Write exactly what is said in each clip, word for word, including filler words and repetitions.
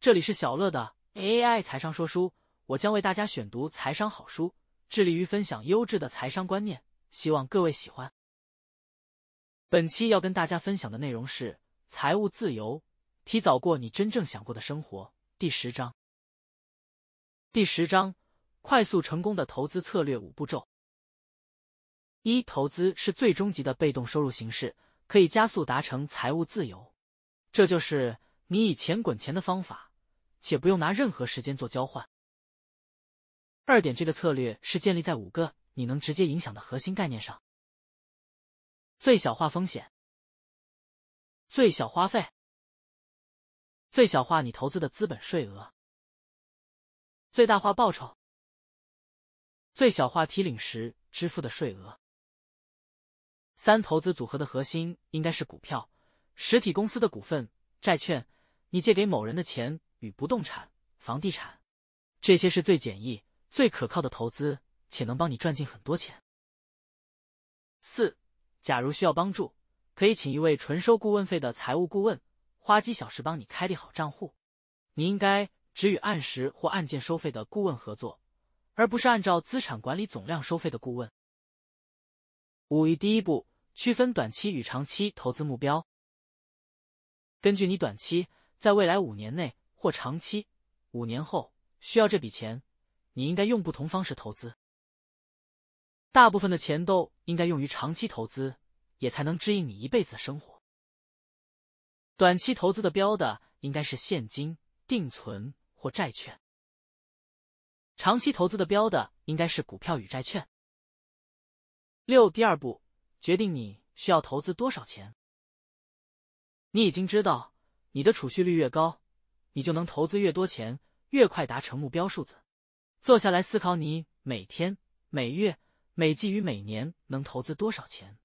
这里是小乐的 A I 财商说书，我将为大家选读财商好书，致力于分享优质的财商观念，希望各位喜欢。本期要跟大家分享的内容是财务自由，提早过你真正想过的生活，第十章。第十章，快速成功的投资策略五步骤。一、投资是最终极的被动收入形式，可以加速达成财务自由。这就是你以钱滚钱的方法，且不用拿任何时间做交换。二点，这个策略是建立在五个你能直接影响的核心概念上。最小化风险，最小花费，最小化你投资的资本税额，最大化报酬，最小化提领时支付的税额。三，投资组合的核心应该是股票、实体公司的股份、债券、你借给某人的钱与不动产、房地产，这些是最简易、最可靠的投资，且能帮你赚进很多钱。四，假如需要帮助，可以请一位纯收顾问费的财务顾问，花几小时帮你开立好账户。你应该只与按时或按件收费的顾问合作，而不是按照资产管理总量收费的顾问。五，一第一步，区分短期与长期投资目标。根据你短期，在未来五年内或长期五年后需要这笔钱，你应该用不同方式投资。大部分的钱都应该用于长期投资，也才能指引你一辈子的生活。短期投资的标的应该是现金、定存或债券。长期投资的标的应该是股票与债券。六，第二步，决定你需要投资多少钱。你已经知道，你的储蓄率越高，你就能投资越多钱，越快达成目标数字。坐下来思考你每天、每月、每季与每年能投资多少钱。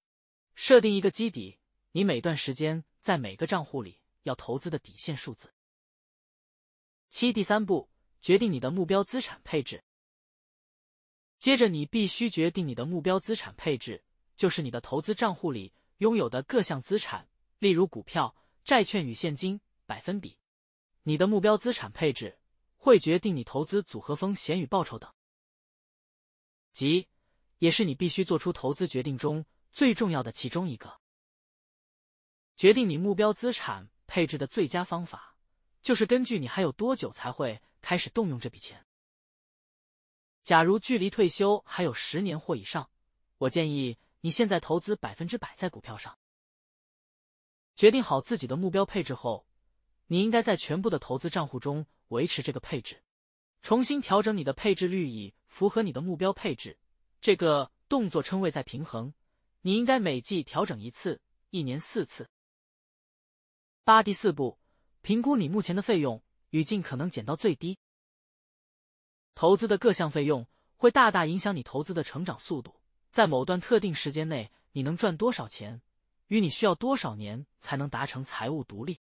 设定一个基底，你每段时间在每个账户里要投资的底线数字。七，第三步，决定你的目标资产配置。接着你必须决定你的目标资产配置，就是你的投资账户里拥有的各项资产，例如股票、债券与现金百分比。你的目标资产配置会决定你投资组合风险与报酬等，即也是你必须做出投资决定中最重要的其中一个。决定你目标资产配置的最佳方法，就是根据你还有多久才会开始动用这笔钱。假如距离退休还有十年或以上，我建议你现在投资百分之百在股票上。决定好自己的目标配置后，你应该在全部的投资账户中维持这个配置，重新调整你的配置率以符合你的目标配置。这个动作称为再平衡，你应该每季调整一次，一年四次。八，第四步，评估你目前的费用与尽可能减到最低。投资的各项费用会大大影响你投资的成长速度，在某段特定时间内你能赚多少钱，与你需要多少年才能达成财务独立。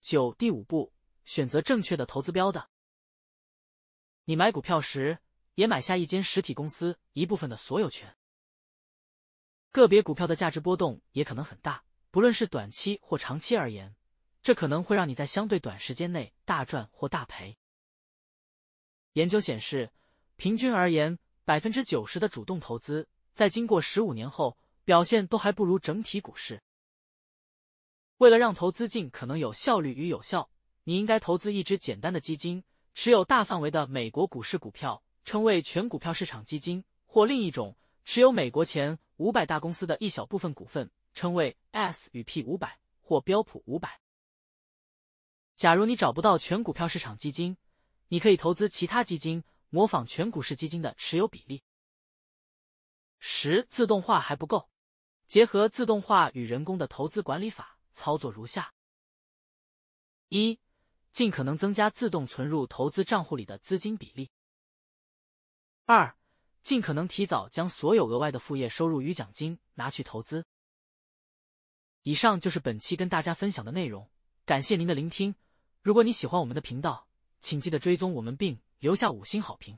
九，第五步，选择正确的投资标的。你买股票时，也买下一间实体公司一部分的所有权。个别股票的价值波动也可能很大，不论是短期或长期而言，这可能会让你在相对短时间内大赚或大赔。研究显示，平均而言 百分之九十 的主动投资在经过十五年后表现都还不如整体股市。为了让投资尽可能有效率与有效，你应该投资一只简单的基金，持有大范围的美国股市股票，称为全股票市场基金，或另一种，持有美国前五百大公司的一小部分股份，称为 S and P 五百 或标普五百。假如你找不到全股票市场基金，你可以投资其他基金，模仿全股市基金的持有比例。十，自动化还不够。结合自动化与人工的投资管理法，操作如下。一，尽可能增加自动存入投资账户里的资金比例。二、尽可能提早将所有额外的副业收入与奖金拿去投资。以上就是本期跟大家分享的内容，感谢您的聆听。如果你喜欢我们的频道，请记得追踪我们并留下五星好评。